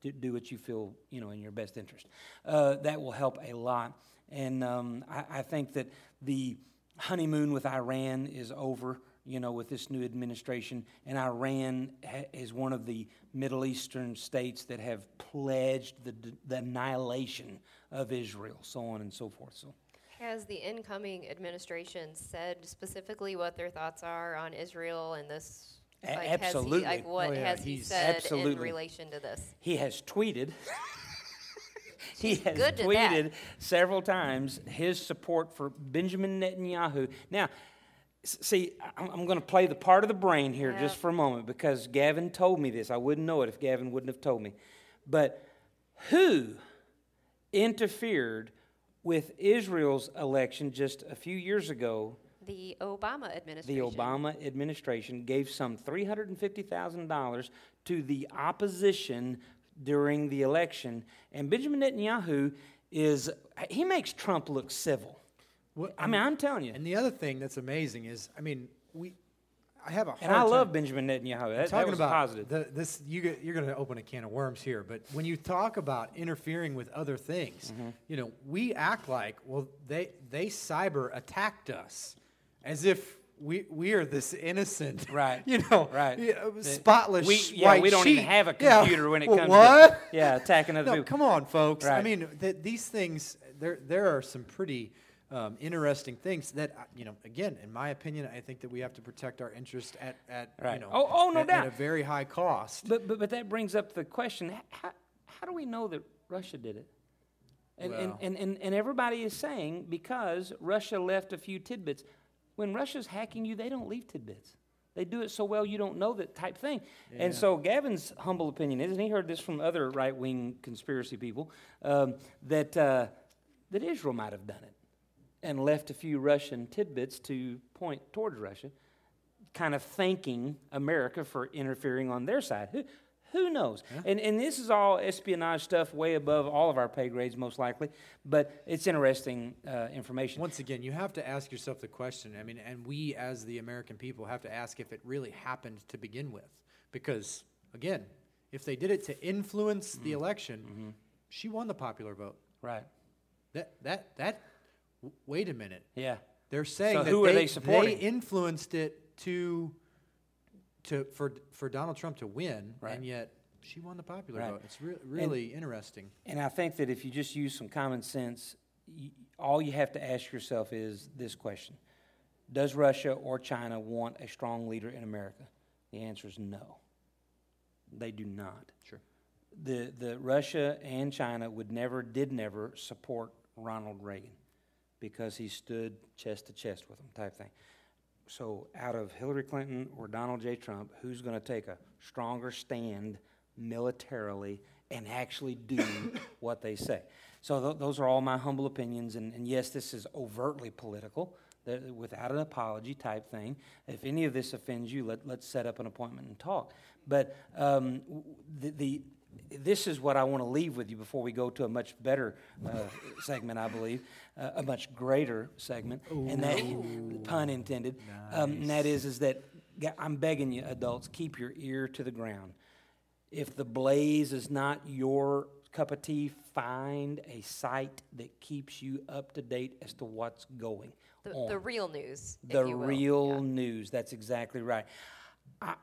Do, do what you feel, you know, in your best interest. Uh, that will help a lot. And um, I, I think that the honeymoon with Iran is over, you know, with this new administration. And Iran ha- is one of the Middle Eastern states that have pledged the, d- the annihilation of Israel, so on and so forth. So, has the incoming administration said specifically what their thoughts are on Israel and this? Like, absolutely. Has he, like, what oh, yeah. has He's he said absolutely. in relation to this? He has tweeted. He has tweeted that. several times his support for Benjamin Netanyahu. Now, see, I'm, I'm going to play the part of the brain here yeah. just for a moment, because Gavin told me this. I wouldn't know it if Gavin wouldn't have told me. But who interfered with Israel's election just a few years ago? The Obama administration. The Obama administration gave some three hundred fifty thousand dollars to the opposition during the election, and Benjamin Netanyahu is, he makes Trump look civil. Well, I mean, I'm telling you. And the other thing that's amazing is, I mean, we, I have a hard time. And I love Benjamin Netanyahu. That, that was about positive. The, this, you, you're going to open a can of worms here, but when you talk about interfering with other things, mm-hmm. you know, we act like, well, they, they cyber attacked us as if We we are this innocent, right? You know, right? Uh, spotless we, yeah, white sheet. We don't sheet. even have a computer yeah. when it well, comes what? to yeah attacking other no, people. Come on, folks. Right. I mean, th- these things. There there are some pretty um, interesting things that, you know, again, in my opinion, I think that we have to protect our interest at at right. you know oh, oh, no at, doubt. at a very high cost. But but but that brings up the question: how how do we know that Russia did it? And well. and, and, and and everybody is saying because Russia left a few tidbits. When Russia's hacking you, they don't leave tidbits. They do it so well you don't know that type thing. Yeah. And so Gavin's humble opinion is, and he heard this from other right-wing conspiracy people, um, that uh, that Israel might have done it and left a few Russian tidbits to point towards Russia, kind of thanking America for interfering on their side. Who, who knows? Yeah. And and this is all espionage stuff way above all of our pay grades, most likely. But it's interesting uh, information. Once again, you have to ask yourself the question. I mean, and we as the American people have to ask if it really happened to begin with. Because, again, if they did it to influence mm-hmm. the election, mm-hmm. she won the popular vote. Right. That, that, that, w- wait a minute. Yeah. They're saying so that who they, are they, supporting? they influenced it to... To, for for Donald Trump to win, right. and yet she won the popular right. vote. It's re- really and, interesting. And I think that if you just use some common sense, you, all you have to ask yourself is this question. Does Russia or China want a strong leader in America? The answer is no. They do not. Sure. The, the Russia and China would never, did never support Ronald Reagan because he stood chest to chest with them type thing. So out of Hillary Clinton or Donald J. Trump, who's going to take a stronger stand militarily and actually do what they say? So th- those are all my humble opinions. And, and yes, this is overtly political, that, without an apology type thing. If any of this offends you, let, let's set up an appointment and talk. But um, the, the this is what I want to leave with you before we go to a much better uh, segment, I believe, uh, a much greater segment, Ooh. and that, Ooh. pun intended, nice. um, and that is, is that I'm begging you, adults, keep your ear to the ground. If the blaze is not your cup of tea, find a site that keeps you up to date as to what's going the, on. The real news, The if you will. real yeah. news, that's exactly right. I,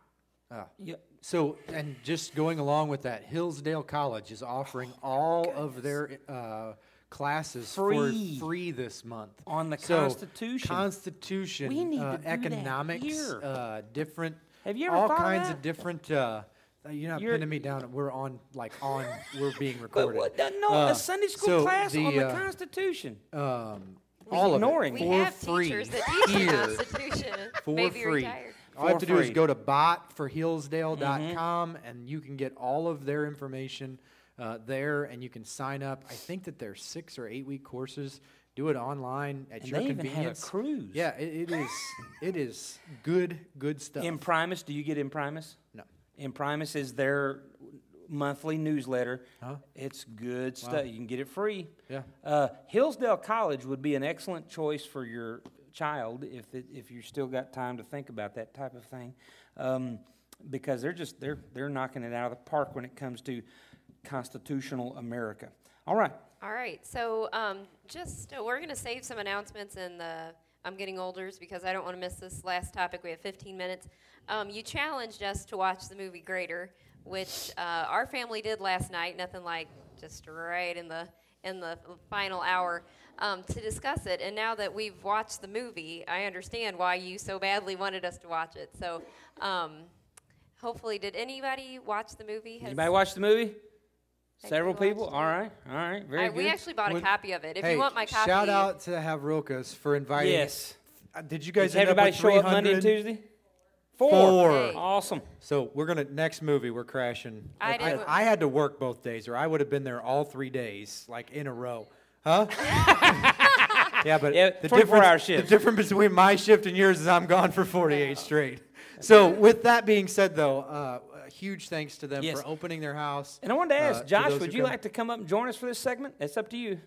ah. yeah, So, and just going along with that, Hillsdale College is offering oh, all goodness. of their uh, classes free. for free this month. On the so Constitution. Constitution, we need uh, to do economics, that here. Uh, different, Have you ever all kinds that? of different. Uh, You're not You're pinning me down. We're on, like, on, we're being recorded. But what, no, uh, the Sunday school so class the, on the uh, Constitution. Um, all ignoring. of it. We for have free. teachers that teach the Constitution. For Maybe free. Retired. All you have to do is go to bot for hillsdale dot com, mm-hmm. and you can get all of their information uh, there, and you can sign up. I think that there's six or eight-week courses. Do it online at and your they convenience. Even have a cruise. Yeah, it, it is. It is good, good stuff. Imprimus, do you get Imprimus? No. Imprimus is their monthly newsletter. Huh? It's good stuff. Wow. You can get it free. Yeah. Uh, Hillsdale College would be an excellent choice for your child if it, if you still got time to think about that type of thing, um, because they're just they're they're knocking it out of the park when it comes to constitutional America. All right. All right. So um, just uh, we're going to save some announcements in the I'm Getting Older's because I don't want to miss this last topic. We have fifteen minutes. Um, you challenged us to watch the movie Greater, which uh, our family did last night. Nothing like just right in the in the final hour um, to discuss it. And now that we've watched the movie, I understand why you so badly wanted us to watch it. So um, hopefully, did anybody watch the movie? Has anybody watched the movie? Several people? All right. All right. Very I, good. We actually bought a copy of it. If hey, you want my copy. Shout out to the Havrokas for inviting yes. us. Yes. Did you guys Did end up with three hundred? Everybody show up Monday and Tuesday? Four. Four. Hey. Awesome. So we're going to, next movie, we're crashing. I, like, didn't I, I had to work both days, or I would have been there all three days, like in a row. Huh? yeah, but yeah, the, difference, the difference between my shift and yours is I'm gone for forty-eight straight. So with that being said, though, uh, huge thanks to them yes. for opening their house. And I wanted to ask, uh, Josh, would you come? like to come up and join us for this segment? It's up to you.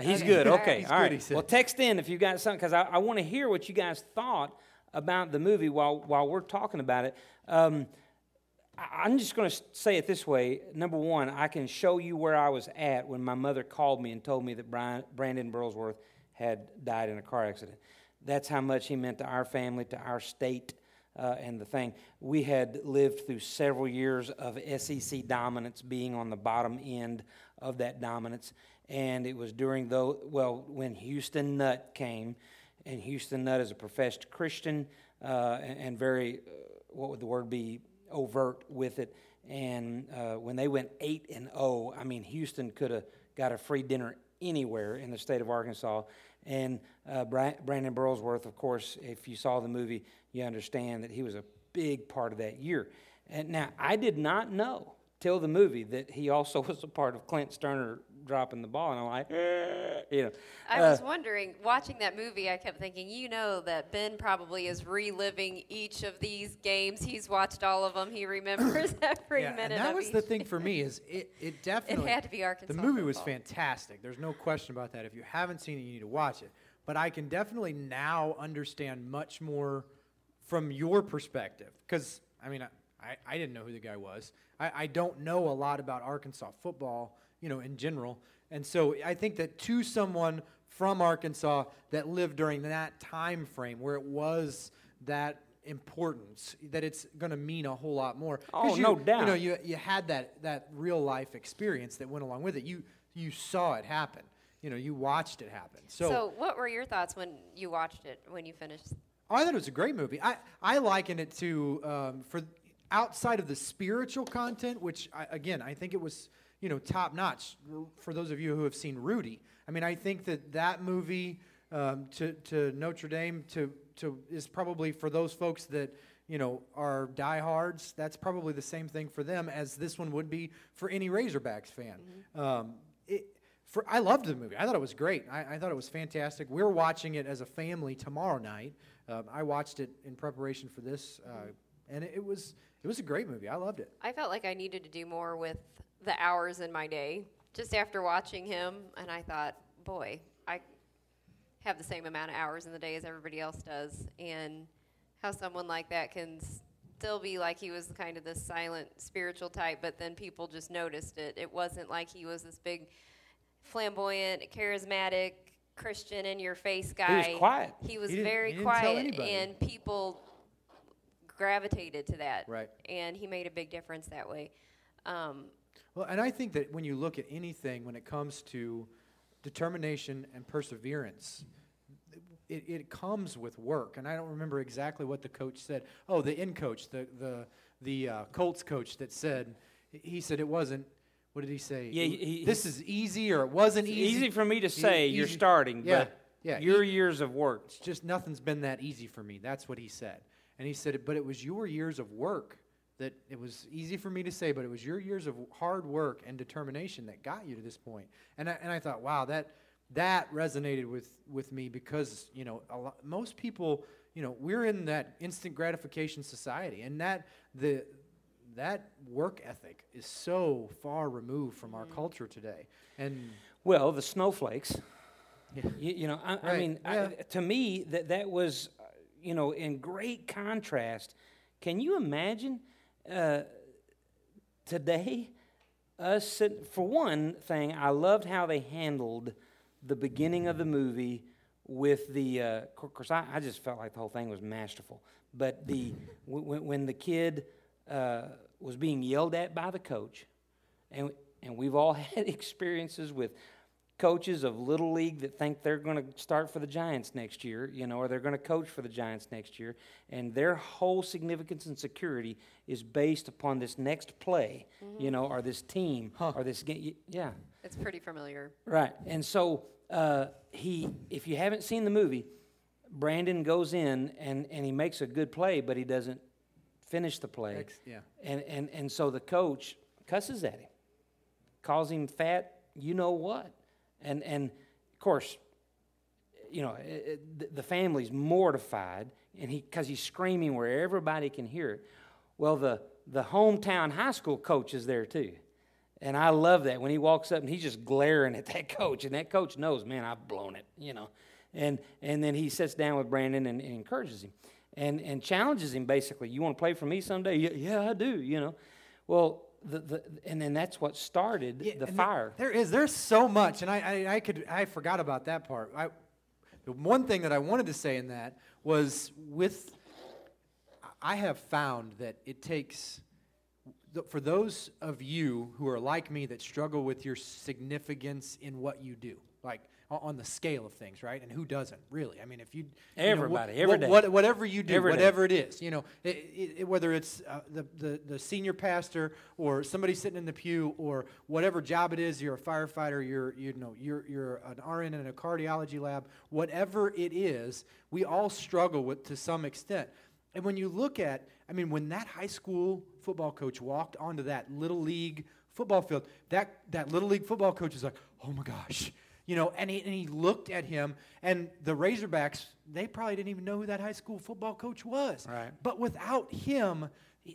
He's good. Okay. He's All right. Good, well, text in if you got something, because I, I want to hear what you guys thought about the movie while while we're talking about it. Um, I, I'm just going to say it this way. Number one, I can show you where I was at when my mother called me and told me that Brian, Brandon Burlsworth had died in a car accident. That's how much he meant to our family, to our state. Uh, and the thing, we had lived through several years of S E C dominance, being on the bottom end of that dominance, and it was during, though, well, when Houston Nutt came, and Houston Nutt is a professed Christian uh, and, and very, uh, what would the word be, overt with it, and uh, when they went eight and oh, I mean, Houston could have got a free dinner anywhere in the state of Arkansas. And uh, Brandon Burlsworth, of course, if you saw the movie, you understand that he was a big part of that year. And now, I did not know till the movie that he also was a part of Clint Sterner dropping the ball. And I'm like, eh, you know. I uh, was wondering, watching that movie, I kept thinking, you know that Ben probably is reliving each of these games. He's watched all of them. He remembers every yeah, minute and that of was each. The thing for me is it, it definitely. It had to be Arkansas The movie football. was fantastic. There's no question about that. If you haven't seen it, you need to watch it. But I can definitely now understand much more from your perspective. Because, I mean, I, I didn't know who the guy was. I, I don't know a lot about Arkansas football, you know, in general. And so I think that to someone from Arkansas that lived during that time frame where it was that importance, that it's going to mean a whole lot more. Oh, you, no doubt. You know, you, you had that, that real-life experience that went along with it. You you saw it happen. You know, you watched it happen. So, so what were your thoughts when you watched it, when you finished? Oh, I thought it was a great movie. I, I liken it to, um, for outside of the spiritual content, which, I, again, I think it was... you know, top-notch, for those of you who have seen Rudy. I mean, I think that that movie um, to to Notre Dame to to is probably for those folks that, you know, are diehards, that's probably the same thing for them as this one would be for any Razorbacks fan. Mm-hmm. Um, it, for I loved the movie. I thought it was great. I, I thought it was fantastic. We're watching it as a family tomorrow night. Um, I watched it in preparation for this, uh, and it, it was it was a great movie. I loved it. I felt like I needed to do more with the hours in my day, just after watching him, and I thought, boy, I have the same amount of hours in the day as everybody else does, and how someone like that can still be like he was kind of this silent spiritual type, but then people just noticed it. It wasn't like he was this big, flamboyant, charismatic, Christian, in-your-face guy. He was quiet. He was he very quiet, and people gravitated to that. Right. And he made a big difference that way. Um, well, and I think that when you look at anything, when it comes to determination and perseverance, it, it comes with work. And I don't remember exactly what the coach said. Oh, the in coach, the the the uh, Colts coach that said, he said it wasn't. What did he say? Yeah, he, this is easy, or it wasn't it's easy. Easy for me to say. Easy. You're starting, yeah, but yeah, your e- years of work. It's just nothing's been that easy for me. That's what he said. And he said, but it was your years of work that it was easy for me to say, but it was your years of hard work and determination that got you to this point. And I, and I thought, wow, that that resonated with, with me because, you know, a lot, most people, you know, we're in that instant gratification society, and that the that work ethic is so far removed from our culture today. And well, the snowflakes, yeah. you, you know, I, right. I mean, yeah. I, to me, that that was, uh, you know, in great contrast. Can you imagine uh, today us sitting, for one thing, I loved how they handled the beginning of the movie with the, uh, of course, I, I just felt like the whole thing was masterful. But the when, when the kid uh, was being yelled at by the coach, and and we've all had experiences with coaches of Little League that think they're going to start for the Giants next year, you know, or they're going to coach for the Giants next year, and their whole significance and security is based upon this next play, mm-hmm. you know, or this team, huh. or this game. Yeah. It's pretty familiar. Right. And so uh, he, if you haven't seen the movie, Brandon goes in and, and he makes a good play, but he doesn't finish the play, yeah. and, and and so the coach cusses at him, calls him fat, you know what, and and of course, you know, it, it, the family's mortified, and he because he's screaming where everybody can hear it. Well, the the hometown high school coach is there too, and I love that when he walks up and he's just glaring at that coach, and that coach knows, man, I've blown it, you know, and and then he sits down with Brandon and, and encourages him. And and challenges him, basically. You want to play for me someday? Yeah, yeah I do, you know. Well, the, the and then that's what started yeah, the fire. There, there is. There's so much. And I, I, I could I forgot about that part. I, the one thing that I wanted to say in that was with I have found that it takes, for those of you who are like me that struggle with your significance in what you do, like, on the scale of things, right? And who doesn't, really? I mean, if you... Everybody, you know, wh- every day. What, whatever you do, every whatever day. It is, you know, it, it, whether it's uh, the, the, the senior pastor or somebody sitting in the pew or whatever job it is, you're a firefighter, you're, you know, you're, you're an R N in a cardiology lab, whatever it is, we all struggle with to some extent. And when you look at, I mean, when that high school football coach walked onto that Little League football field, that, that Little League football coach is like, oh my gosh, you know, and he, and he looked at him, and the Razorbacks, they probably didn't even know who that high school football coach was. Right. But without him,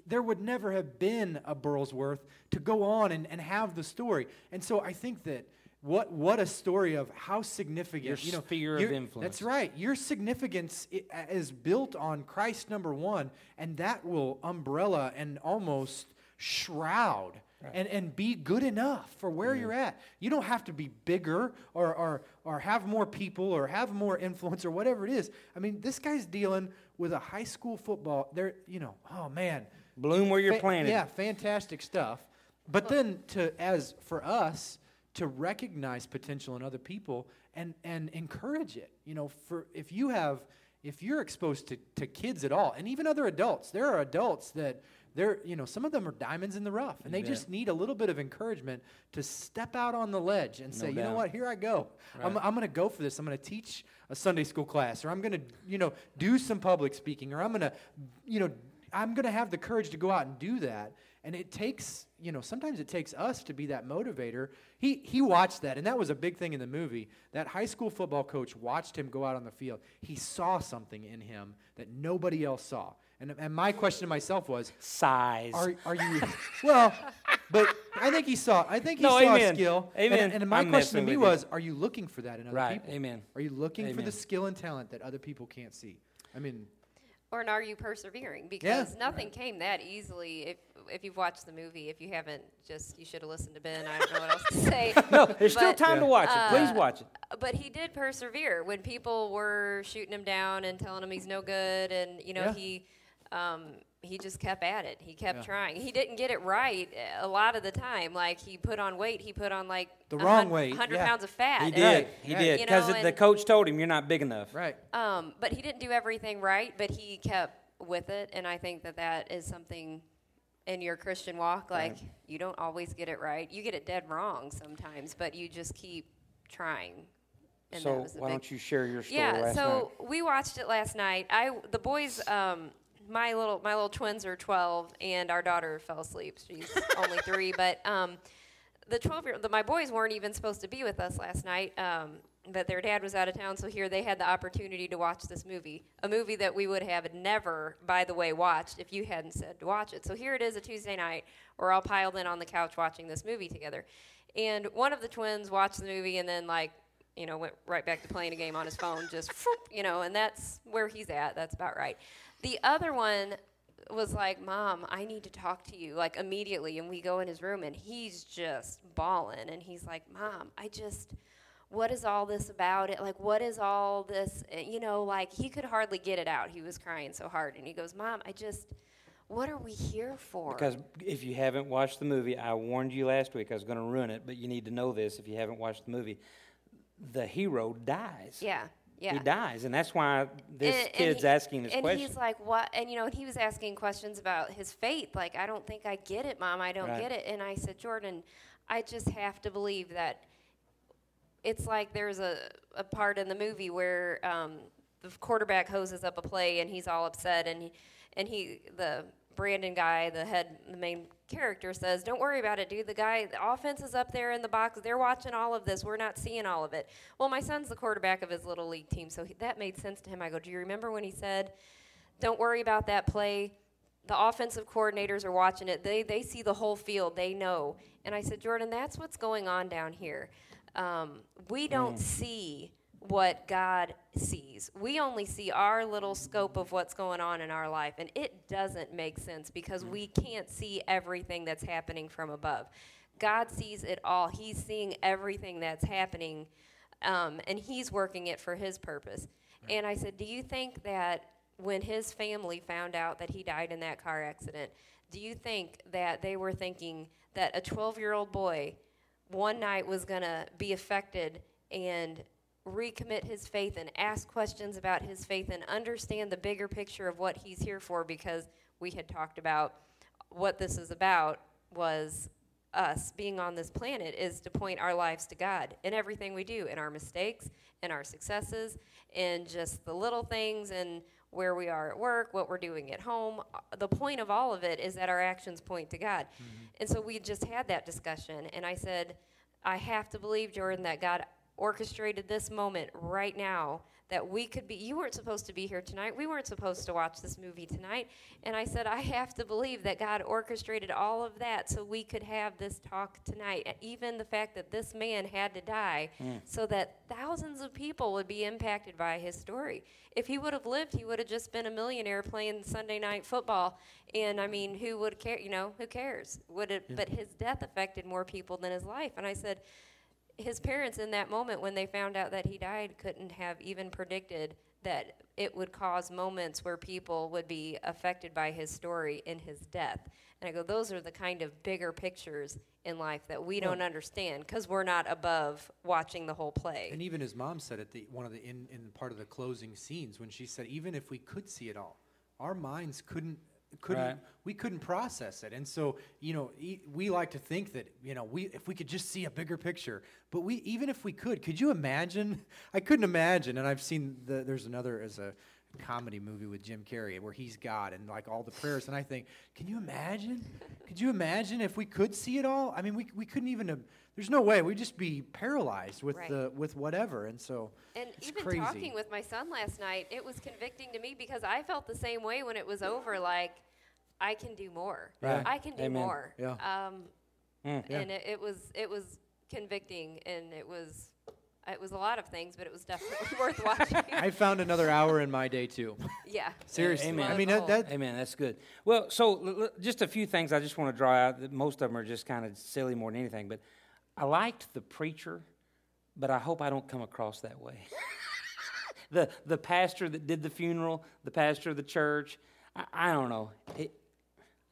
there would never have been a Burlsworth to go on and, and have the story. And so I think that what what a story of how significant. Your you know, sphere your, of influence. That's right. Your significance is built on Christ, number one, and that will umbrella and almost shroud And and be good enough for where mm. you're at. You don't have to be bigger or, or or have more people or have more influence or whatever it is. I mean, this guy's dealing with a high school football. They're, you know, oh, man. Bloom where you're Fa- planted. Yeah, fantastic stuff. But then to as for us to recognize potential in other people and, and encourage it. You know, for if you have if you're exposed to, to kids at all, and even other adults, there are adults that They're, you know, some of them are diamonds in the rough, and you they bet. just need a little bit of encouragement to step out on the ledge and no say, doubt. you know what, here I go. Right. I'm, I'm going to go for this. I'm going to teach a Sunday school class, or I'm going to, you know, do some public speaking, or I'm going to, you know, I'm going to have the courage to go out and do that. And it takes, you know, sometimes it takes us to be that motivator. He he watched that, and that was a big thing in the movie. That high school football coach watched him go out on the field. He saw something in him that nobody else saw. And, and my question to myself was, size. Are, are you well? But I think he saw. I think he no, saw amen. skill. Amen. And, and my I'm question to me was, you. are you looking for that in other right. people? Amen. Are you looking amen. for the skill and talent that other people can't see? I mean, or and are you persevering? Because yeah. nothing right. came that easily. If if you've watched the movie, if you haven't, just you should have listened to Ben. I don't know what else to say. No, there's but, still time yeah. to watch it. Please uh, watch it. But he did persevere when people were shooting him down and telling him he's no good, and you know yeah. he. um, he just kept at it. He kept yeah. trying. He didn't get it right a lot of the time. Like, he put on weight. He put on, like, the wrong weight. one hundred yeah. pounds of fat. He did. And, right. He did. Because you know, the coach told him, you're not big enough. Right. Um, but he didn't do everything right, but he kept with it. And I think that that is something in your Christian walk. Like, right. you don't always get it right. You get it dead wrong sometimes, but you just keep trying. And so why big, don't you share your story? Yeah, last so night. We watched it last night. I the boys, um, my little my little twins are twelve, and our daughter fell asleep. She's only three, but um, the twelve year the, my boys weren't even supposed to be with us last night. Um, but their dad was out of town, so here they had the opportunity to watch this movie, a movie that we would have never, by the way, watched if you hadn't said to watch it. So here it is, a Tuesday night. We're all piled in on the couch watching this movie together, and one of the twins watched the movie and then like. you know, went right back to playing a game on his phone, just, you know, and that's where he's at. That's about right. The other one was like, Mom, I need to talk to you, like, immediately. And we go in his room, and he's just bawling. And he's like, Mom, I just, what is all this about it? Like, what is all this? You know, like, he could hardly get it out. He was crying so hard. And he goes, Mom, I just... what are we here for? Because if you haven't watched the movie, I warned you last week I was going to ruin it, but you need to know this if you haven't watched the movie. The hero dies. Yeah, yeah. He dies, and that's why this and, kid's and he, asking this and question. And he's like, what? And, you know, and he was asking questions about his faith. Like, I don't think I get it, Mom. I don't right. get it. And I said, Jordan, I just have to believe that it's like there's a, a part in the movie where um, the quarterback hoses up a play, and he's all upset, and he, and he the Brandon guy, the head, the main character says, don't worry about it, dude. The guy, the offense is up there in the box. They're watching all of this. We're not seeing all of it. Well, my son's the quarterback of his little league team, so he, that made sense to him. I go, do you remember when he said, don't worry about that play? The offensive coordinators are watching it. They they see the whole field. They know. And I said, Jordan, that's what's going on down here. Um, we don't mm. see what God sees. We only see our little scope of what's going on in our life, and it doesn't make sense because we can't see everything that's happening from above. God sees it all. He's seeing everything that's happening, um, and he's working it for his purpose. Right. And I said, do you think that when his family found out that he died in that car accident, do you think that they were thinking that a twelve-year-old boy one night was going to be affected and recommit his faith and ask questions about his faith and understand the bigger picture of what he's here for? Because we had talked about what this is about was us being on this planet is to point our lives to God in everything we do, in our mistakes, in our successes, in just the little things, and where we are at work, what we're doing at home. The point of all of it is that our actions point to God. Mm-hmm. And so we just had that discussion, and I said, I have to believe, Jordan, that God orchestrated this moment right now that we could be, you weren't supposed to be here tonight. We weren't supposed to watch this movie tonight. And I said, I have to believe that God orchestrated all of that so we could have this talk tonight. Even the fact that this man had to die mm. so that thousands of people would be impacted by his story. If he would have lived, he would have just been a millionaire playing Sunday night football. And I mean, who would care? You know, who cares? Would it, yeah. But his death affected more people than his life. And I said, his parents in that moment when they found out that he died couldn't have even predicted that it would cause moments where people would be affected by his story in his death. And I go, those are the kind of bigger pictures in life that we well, don't understand because we're not above watching the whole play. And even his mom said at the one of the in, in part of the closing scenes when she said, even if we could see it all, our minds couldn't couldn't right. we couldn't process it. And so, you know, e- we like to think that, you know, we if we could just see a bigger picture. But we even if we could, could you imagine? I couldn't imagine. And I've seen the, there's another as a comedy movie with Jim Carrey where he's God and like all the prayers. And I think, can you imagine? Could you imagine if we could see it all? I mean, we we couldn't even. Uh, there's no way. We'd just be paralyzed with right. the with whatever. And so and it's even crazy. Talking with my son last night, it was convicting to me because I felt the same way when it was over. Like, I can do more. Right. I can do Amen. More. Yeah. Um, mm, yeah. And it, it was it was convicting, and it was. It was a lot of things, but it was definitely worth watching. I found another hour in my day, too. Yeah. Seriously. Amen. I mean, that, that Amen. That's good. Well, so l- l- just a few things I just want to draw out. Most of them are just kind of silly more than anything. But I liked the preacher, but I hope I don't come across that way. the The pastor that did the funeral, the pastor of the church. I, I don't know. It,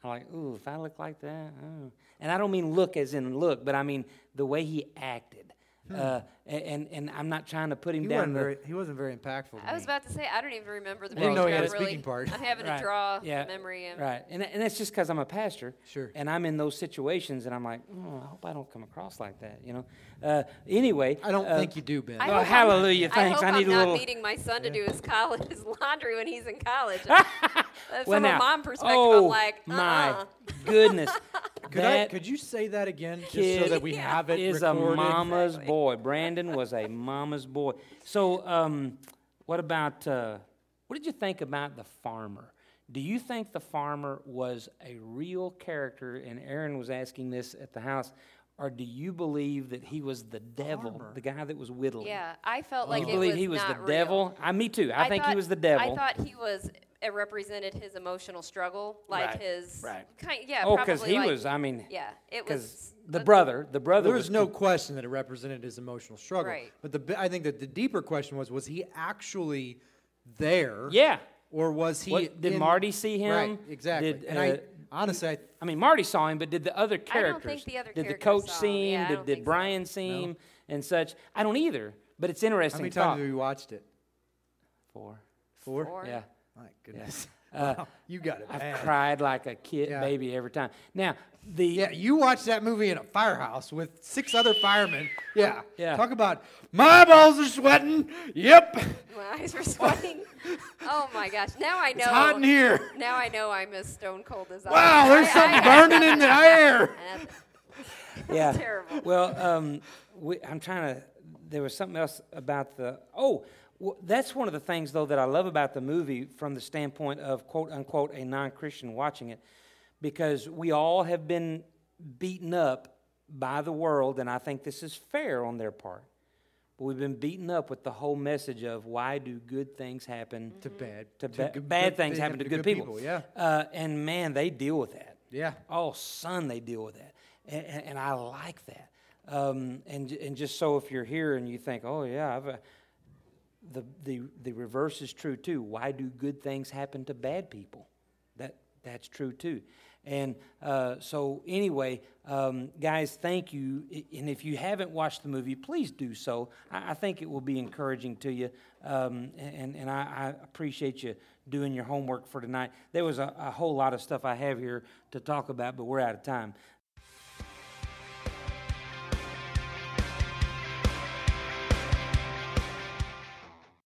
I'm like, ooh, if I look like that, oh. And I don't mean look as in look, but I mean the way he acted. Hmm. Uh, and and I'm not trying to put him he down. Wasn't the, very, he wasn't very impactful. I was me. about to say I don't even remember the. I didn't know he had a really, speaking part. I'm having right. to draw yeah. memory. And right, and and that's just because I'm a pastor. Sure. And I'm in those situations, and I'm like, oh, I hope I don't come across like that, you know. Uh, anyway, I don't uh, think you do, Ben. I oh, hallelujah! I'm, thanks. I, hope I need I'm a little. Not needing my son yeah. to do his college, his laundry when he's in college. Well, from now, a mom perspective, oh, I'm like, uh-uh. my goodness. Could I, could you say that again, just so that we yeah. have it is recorded? A mama's exactly. boy. Brandon was a mama's boy. So, um, what about? Uh, what did you think about the farmer? Do you think the farmer was a real character? And Aaron was asking this at the house. Or do you believe that he was the devil, farmer. the guy that was whittling? Yeah, I felt like you it believe was he was not the real. devil. I, me too. I, I think thought, he was the devil. I thought he was. It represented his emotional struggle, like right, his right. kind. Yeah, oh, because he like, was. I mean, yeah, it was the brother. The brother. There was, was no com- question that it represented his emotional struggle. Right. But the I think that the deeper question was: was he actually there? Yeah. Or was he? What, did in, Marty see him? Right. Exactly. Did, and uh, I honestly, I, I mean, Marty saw him, but did the other characters? I don't think the other did characters the coach saw him. see him? Yeah, did did Brian so. see him no. and such? I don't either. But it's interesting. How many times have you watched it? Four. Four. Four? Yeah. My goodness. Yes. Uh, wow, you got it bad. I've cried like a kid yeah. baby every time. Now, the Yeah, you watched that movie in a firehouse with six other firemen. Yeah. yeah. Talk about, my balls are sweating. Yep. My eyes were sweating. Oh, my gosh. Now I know. It's hot in here. Now I know I'm as stone cold as wow, I am. Wow, there's something I, I, burning I, in the air. That's yeah. terrible. Well, um, we, I'm trying to, there was something else about the, oh, well, that's one of the things, though, that I love about the movie from the standpoint of, quote, unquote, a non-Christian watching it, because we all have been beaten up by the world, and I think this is fair on their part. But we've been beaten up with the whole message of why do good things happen mm-hmm. to bad to, to ba- bad things happen to, to good, good people. people yeah. Uh, and, man, they deal with that. Yeah. Oh, son, they deal with that. And, and, and I like that. Um, and, and just so if you're here and you think, oh, yeah, I've... Uh, The, the the reverse is true too. Why do good things happen to bad people? That that's true too. And uh, so anyway, um, guys, thank you. And if you haven't watched the movie, please do so. I, I think it will be encouraging to you. Um, and and I, I appreciate you doing your homework for tonight. There was a, a whole lot of stuff I have here to talk about, but we're out of time.